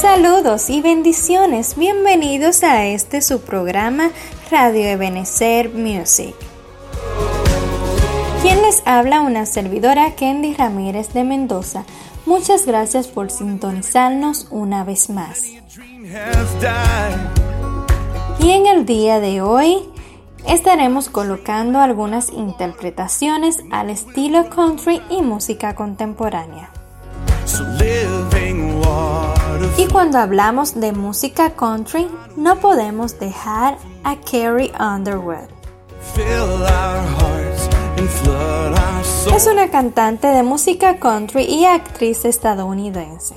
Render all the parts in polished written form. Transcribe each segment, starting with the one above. Saludos y bendiciones, bienvenidos a este su programa Radio Ebenezer Music. Quien les habla, una servidora, Kendy Ramírez de Mendoza. Muchas gracias por sintonizarnos una vez más. Y en el día de hoy estaremos colocando algunas interpretaciones al estilo country y música contemporánea. Y cuando hablamos de música country, no podemos dejar a Carrie Underwood. Es una cantante de música country y actriz estadounidense.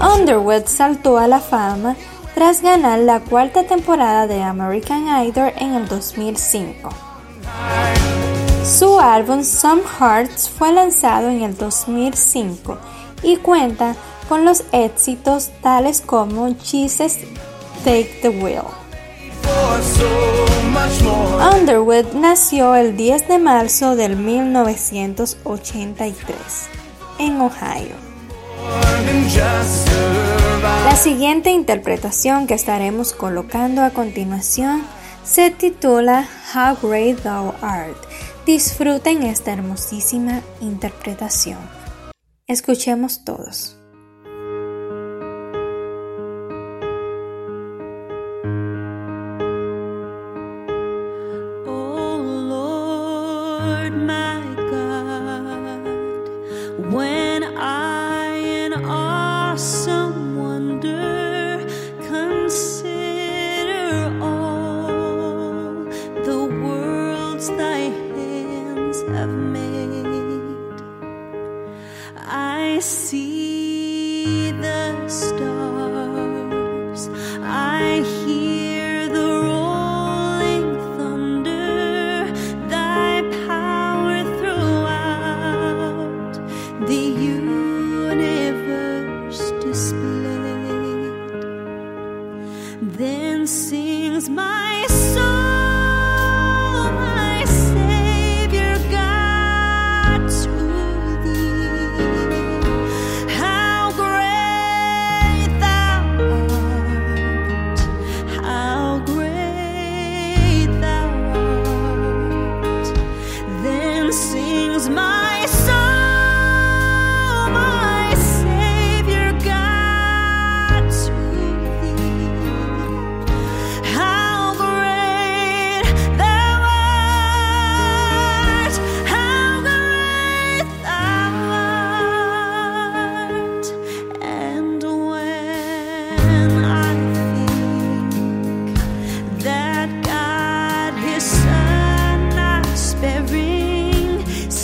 Underwood saltó a la fama tras ganar la 4ª temporada de American Idol en el 2005. Su álbum Some Hearts fue lanzado en el 2005 y cuenta con los éxitos tales como Jesus Take the Wheel. Underwood nació el 10 de marzo del 1983 en Ohio. La siguiente interpretación que estaremos colocando a continuación se titula How Great Thou Art. Disfruten esta hermosísima interpretación. Escuchemos todos.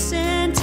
Sent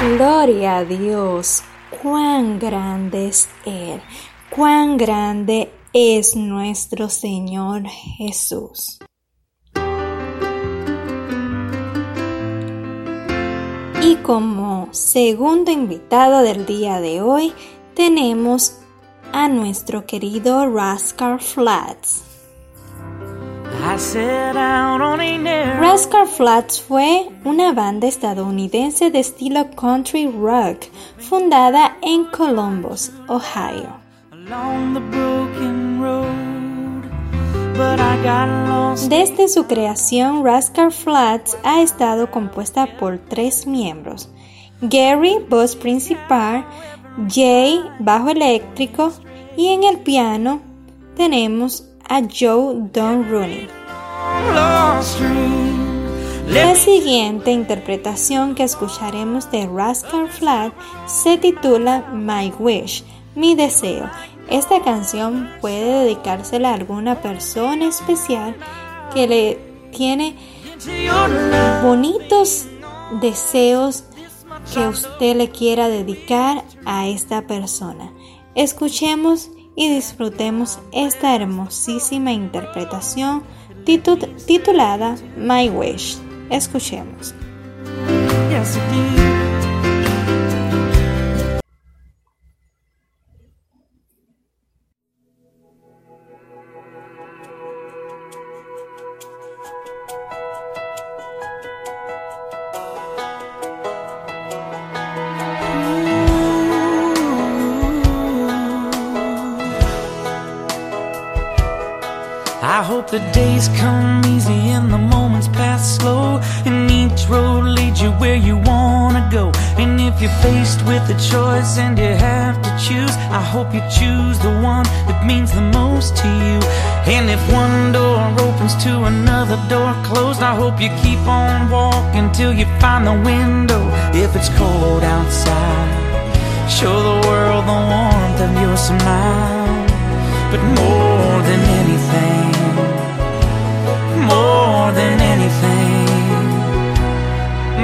Gloria a Dios, cuán grande es Él, cuán grande es nuestro Señor Jesús. Y como segundo invitado del día de hoy, tenemos a nuestro querido Rascal Flatts. Rascal Flatts fue una banda estadounidense de estilo country rock fundada en Columbus, Ohio. Desde su creación, Rascal Flatts ha estado compuesta por 3 miembros: Gary, voz principal; Jay, bajo eléctrico; y en el piano tenemos a Joe Don Rooney. La siguiente interpretación que escucharemos de Rascal Flatts se titula My Wish, mi deseo. Esta canción puede dedicársela a alguna persona especial que le tiene bonitos deseos que usted le quiera dedicar a esta persona. Escuchemos y disfrutemos esta hermosísima interpretación titulada My Wish. Escuchemos. The days come easy and the moments pass slow, and each road leads you where you wanna go. And if you're faced with a choice and you have to choose, I hope you choose the one that means the most to you. And if one door opens to another door closed, I hope you keep on walking till you find the window. If it's cold outside, show the world the warmth of your smile. But more than anything, more than anything,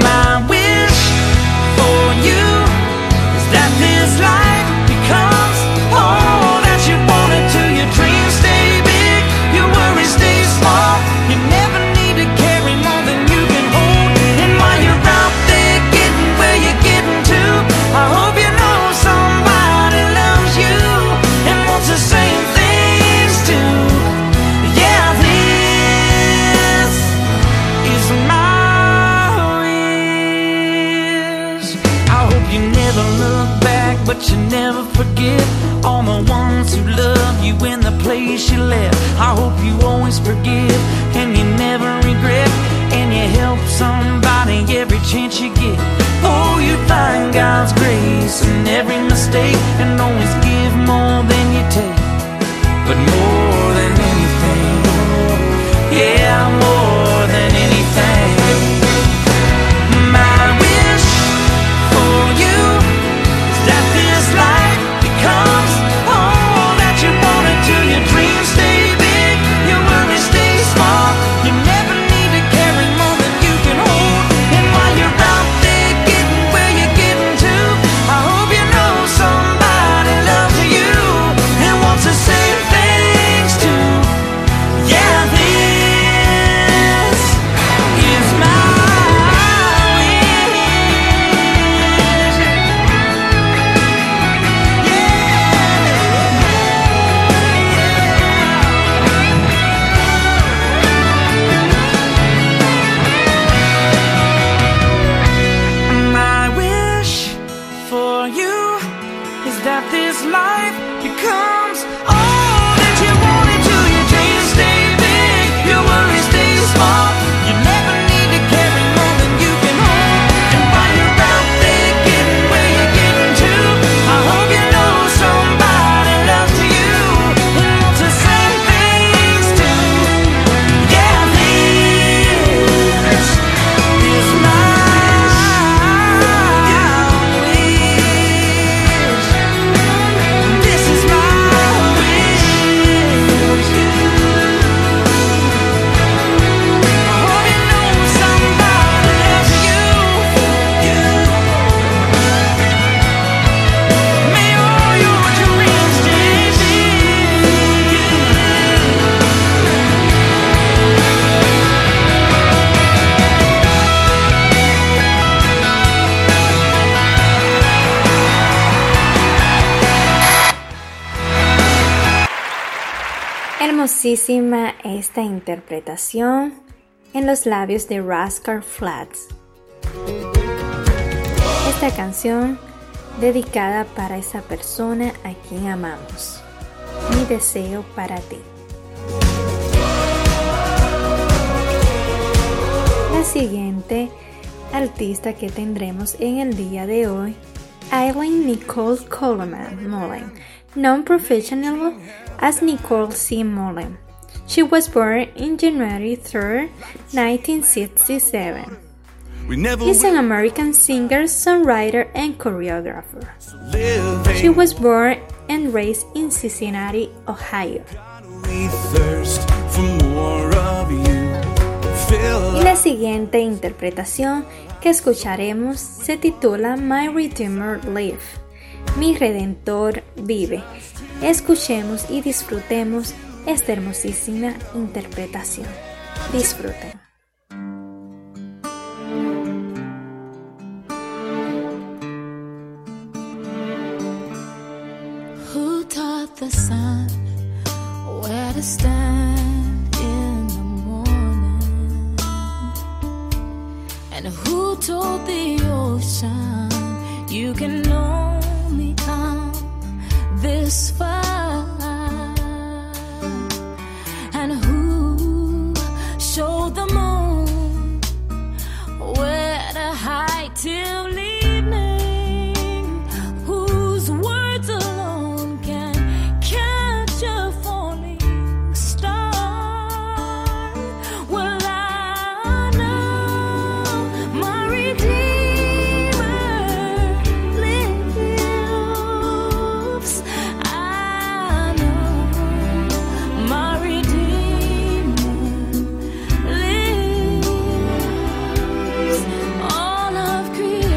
my wish for you is that this life becomes all that you want it to. Your dreams stay big, your worries stay small. You never need to carry more than you can hold. And while you're out there getting where you're getting to, I hope you know somebody loves you and wants the same things too. But you never forget all the ones who love you in the place you left. I hope you always forgive and you never regret, and you help somebody every chance you get. Oh, you find God's grace in every mistake, and always give more than you take. But more than anything, yeah, more than anything, my wish for you, the same thing. Hermosísima esta interpretación en los labios de Rascal Flatts. Esta canción dedicada para esa persona a quien amamos. Mi deseo para ti. La siguiente artista que tendremos en el día de hoy, Aileen Nicole Mullen, known professionally as Nicole C. Mullen. She was born on January 3, 1967. She's an American singer, songwriter, and choreographer. She was born and raised in Cincinnati, Ohio. Y la siguiente interpretación que escucharemos se titula My Redeemer Lives, Mi Redentor Vive. Escuchemos y disfrutemos esta hermosísima interpretación. Disfruten. Who taught the sun where to stand in the morning? And who told the ocean you can only come this far? And who showed the moon where to hide till evening? Whose words alone can catch a falling star? Well, I know my Redeemer lives. I know my Redeemer lives. All of creation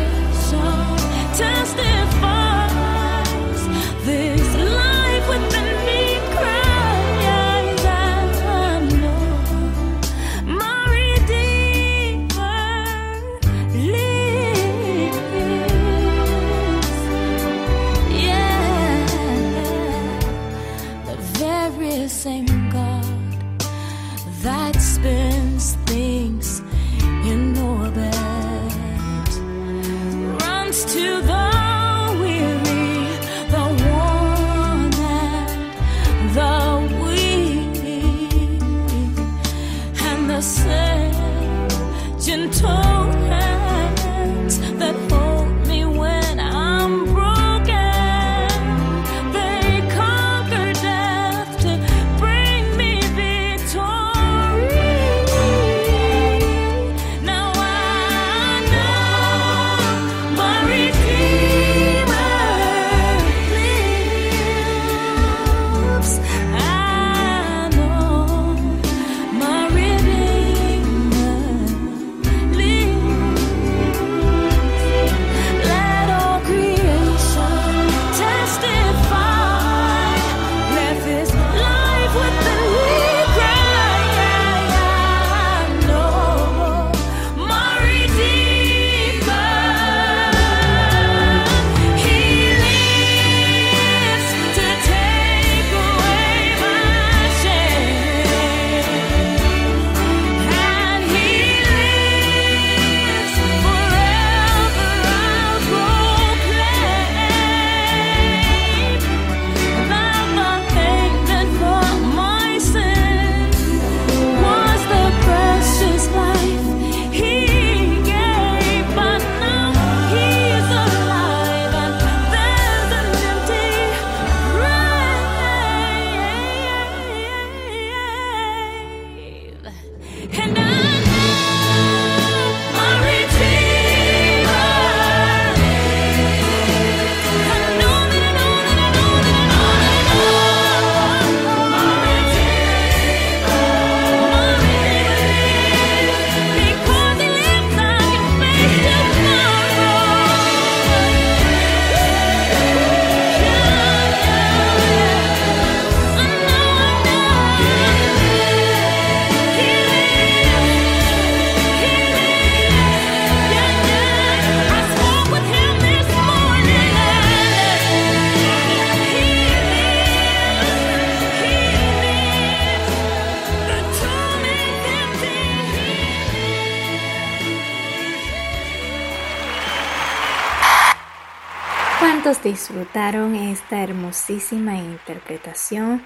¿Cuántos disfrutaron esta hermosísima interpretación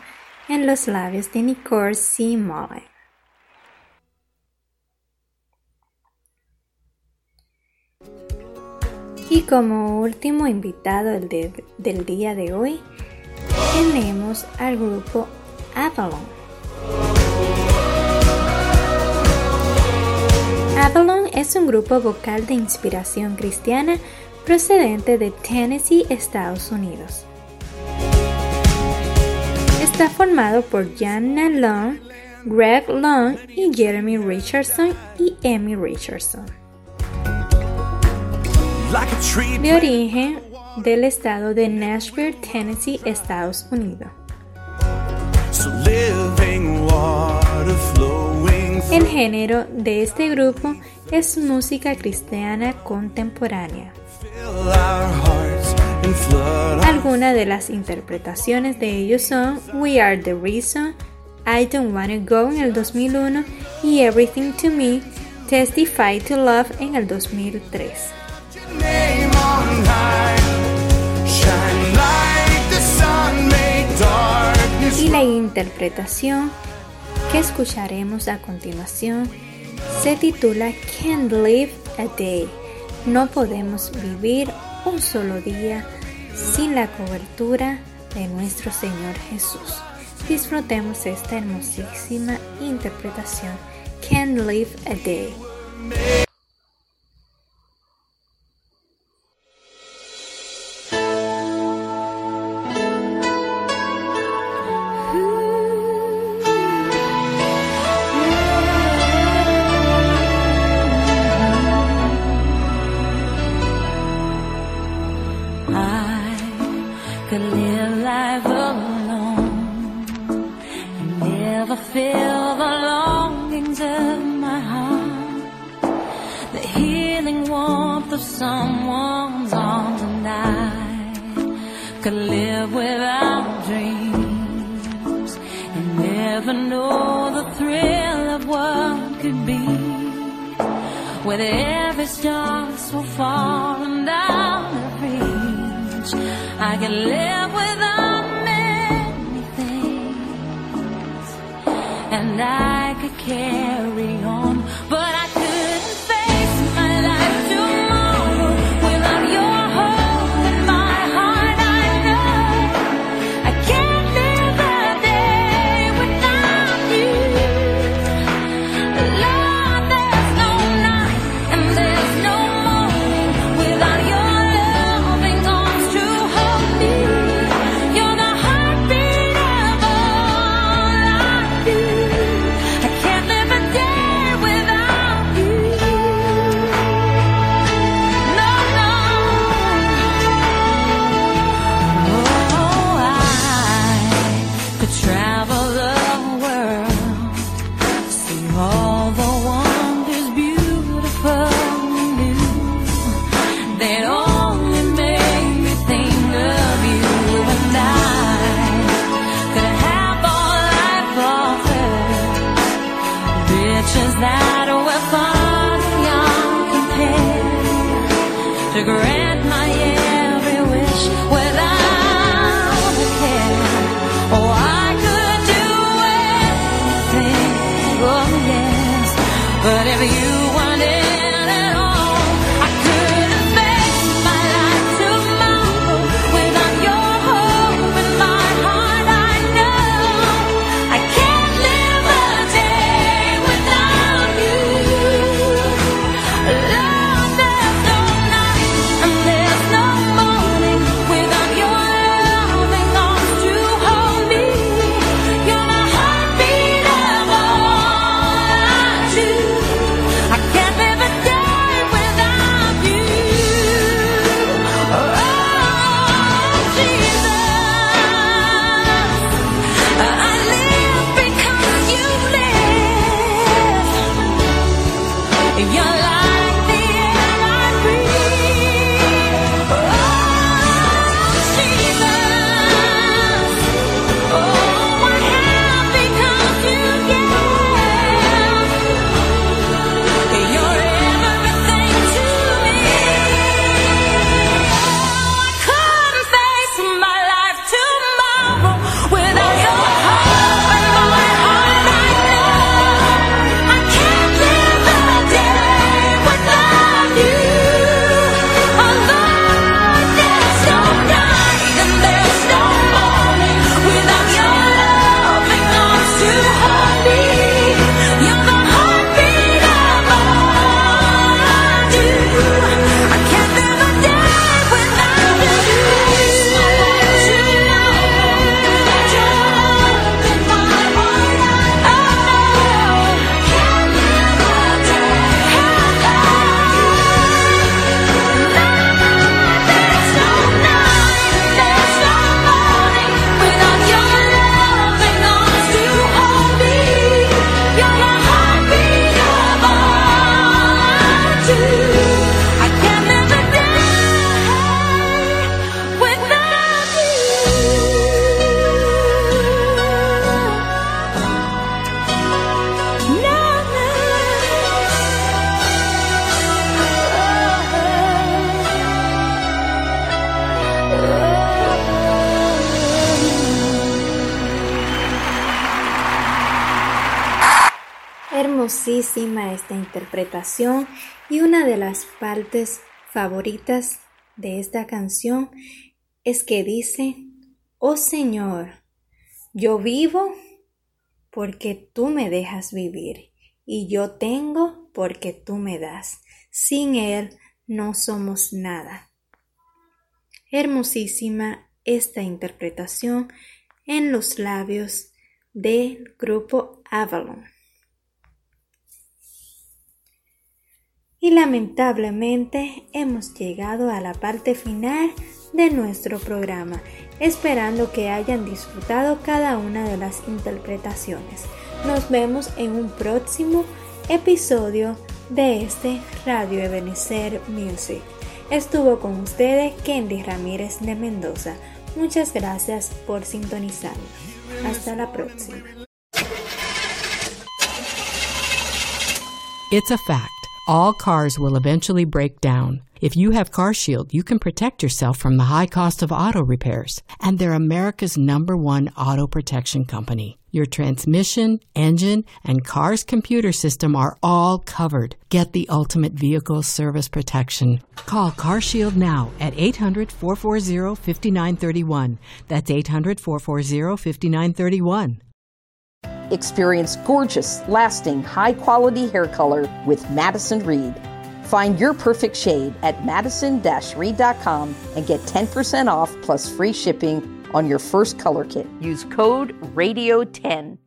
en los labios de Nicole C. Mullen? Y como último invitado del día de hoy, tenemos al grupo Avalon. Avalon es un grupo vocal de inspiración cristiana procedente de Tennessee, Estados Unidos. Está formado por Janna Long, Greg Long y Jeremy Richardson y Emmy Richardson. De origen del estado de Nashville, Tennessee, Estados Unidos. El género de este grupo es música cristiana contemporánea. Algunas de las interpretaciones de ellos son We Are the Reason, I Don't Want to Go en el 2001 y Everything to Me, Testify to Love en el 2003. Y la interpretación que escucharemos a continuación se titula Can't Live a Day. No podemos vivir un solo día sin la cobertura de nuestro Señor Jesús. Disfrutemos esta hermosísima interpretación. Can't Live a Day. Without hermosísima esta interpretación y una de las partes favoritas de esta canción es que dice: oh Señor, yo vivo porque tú me dejas vivir y yo tengo porque tú me das. Sin Él no somos nada. Hermosísima esta interpretación en los labios del grupo Avalon. Y lamentablemente hemos llegado a la parte final de nuestro programa, esperando que hayan disfrutado cada una de las interpretaciones. Nos vemos en un próximo episodio de este Radio Ebenezer Music. Estuvo con ustedes Kendy Ramírez de Mendoza. Muchas gracias por sintonizarnos. Hasta la próxima. It's a fact. All cars will eventually break down. If you have CarShield, you can protect yourself from the high cost of auto repairs. And they're America's #1 auto protection company. Your transmission, engine, and car's computer system are all covered. Get the ultimate vehicle service protection. Call CarShield now at 800-440-5931. That's 800-440-5931. Experience gorgeous, lasting, high-quality hair color with Madison Reed. Find your perfect shade at madison-reed.com and get 10% off plus free shipping on your first color kit. Use code RADIO10.